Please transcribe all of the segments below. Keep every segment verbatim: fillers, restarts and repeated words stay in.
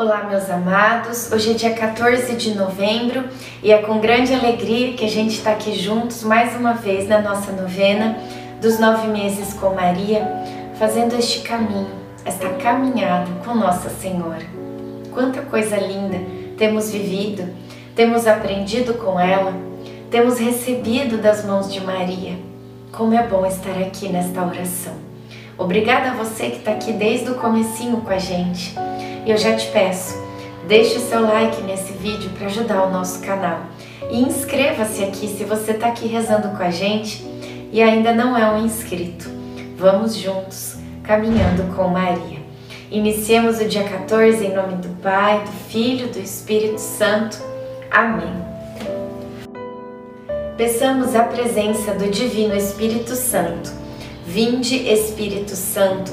Olá, meus amados, hoje é dia quatorze de novembro e é com grande alegria que a gente está aqui juntos mais uma vez na nossa novena dos nove meses com Maria, fazendo este caminho, esta caminhada com Nossa Senhora. Quanta coisa linda temos vivido, temos aprendido com ela, temos recebido das mãos de Maria. Como é bom estar aqui nesta oração. Obrigada a você que está aqui desde o comecinho com a gente. E eu já te peço, deixe o seu like nesse vídeo para ajudar o nosso canal. E inscreva-se aqui se você está aqui rezando com a gente e ainda não é um inscrito. Vamos juntos, caminhando com Maria. Iniciemos o dia quatorze em nome do Pai, do Filho e do Espírito Santo. Amém. Peçamos a presença do Divino Espírito Santo. Vinde, Espírito Santo,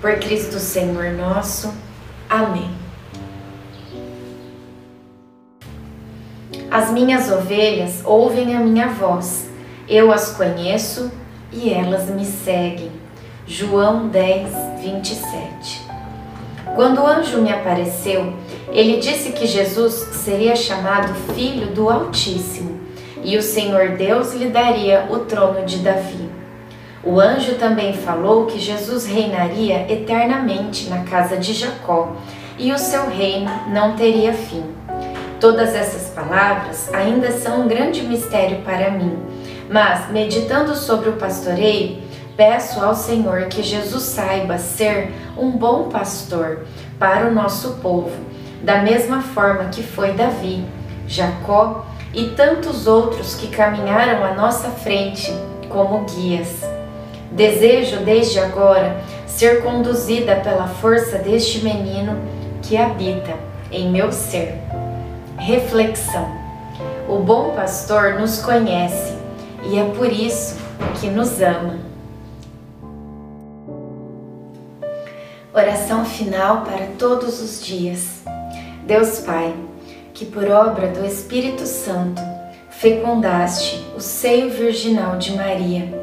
Por Cristo Senhor nosso. Amém. As minhas ovelhas ouvem a minha voz, eu as conheço e elas me seguem. João dez, vinte e sete. Quando o anjo me apareceu, ele disse que Jesus seria chamado Filho do Altíssimo e o Senhor Deus lhe daria o trono de Davi. O anjo também falou que Jesus reinaria eternamente na casa de Jacó e o seu reino não teria fim. Todas essas palavras ainda são um grande mistério para mim, mas, meditando sobre o pastoreio, peço ao Senhor que Jesus saiba ser um bom pastor para o nosso povo, da mesma forma que foi Davi, Jacó e tantos outros que caminharam à nossa frente como guias. Desejo desde agora ser conduzida pela força deste menino que habita em meu ser. Reflexão: o bom pastor nos conhece e é por isso que nos ama. Oração final para todos os dias. Deus Pai, que por obra do Espírito Santo fecundaste o seio virginal de Maria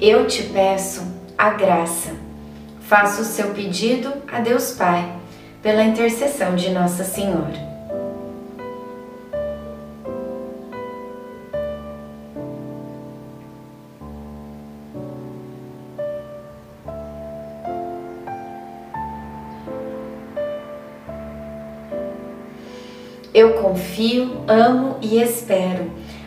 eu te peço a graça. Faça o seu pedido a Deus Pai, pela intercessão de Nossa Senhora. Eu confio, amo e espero,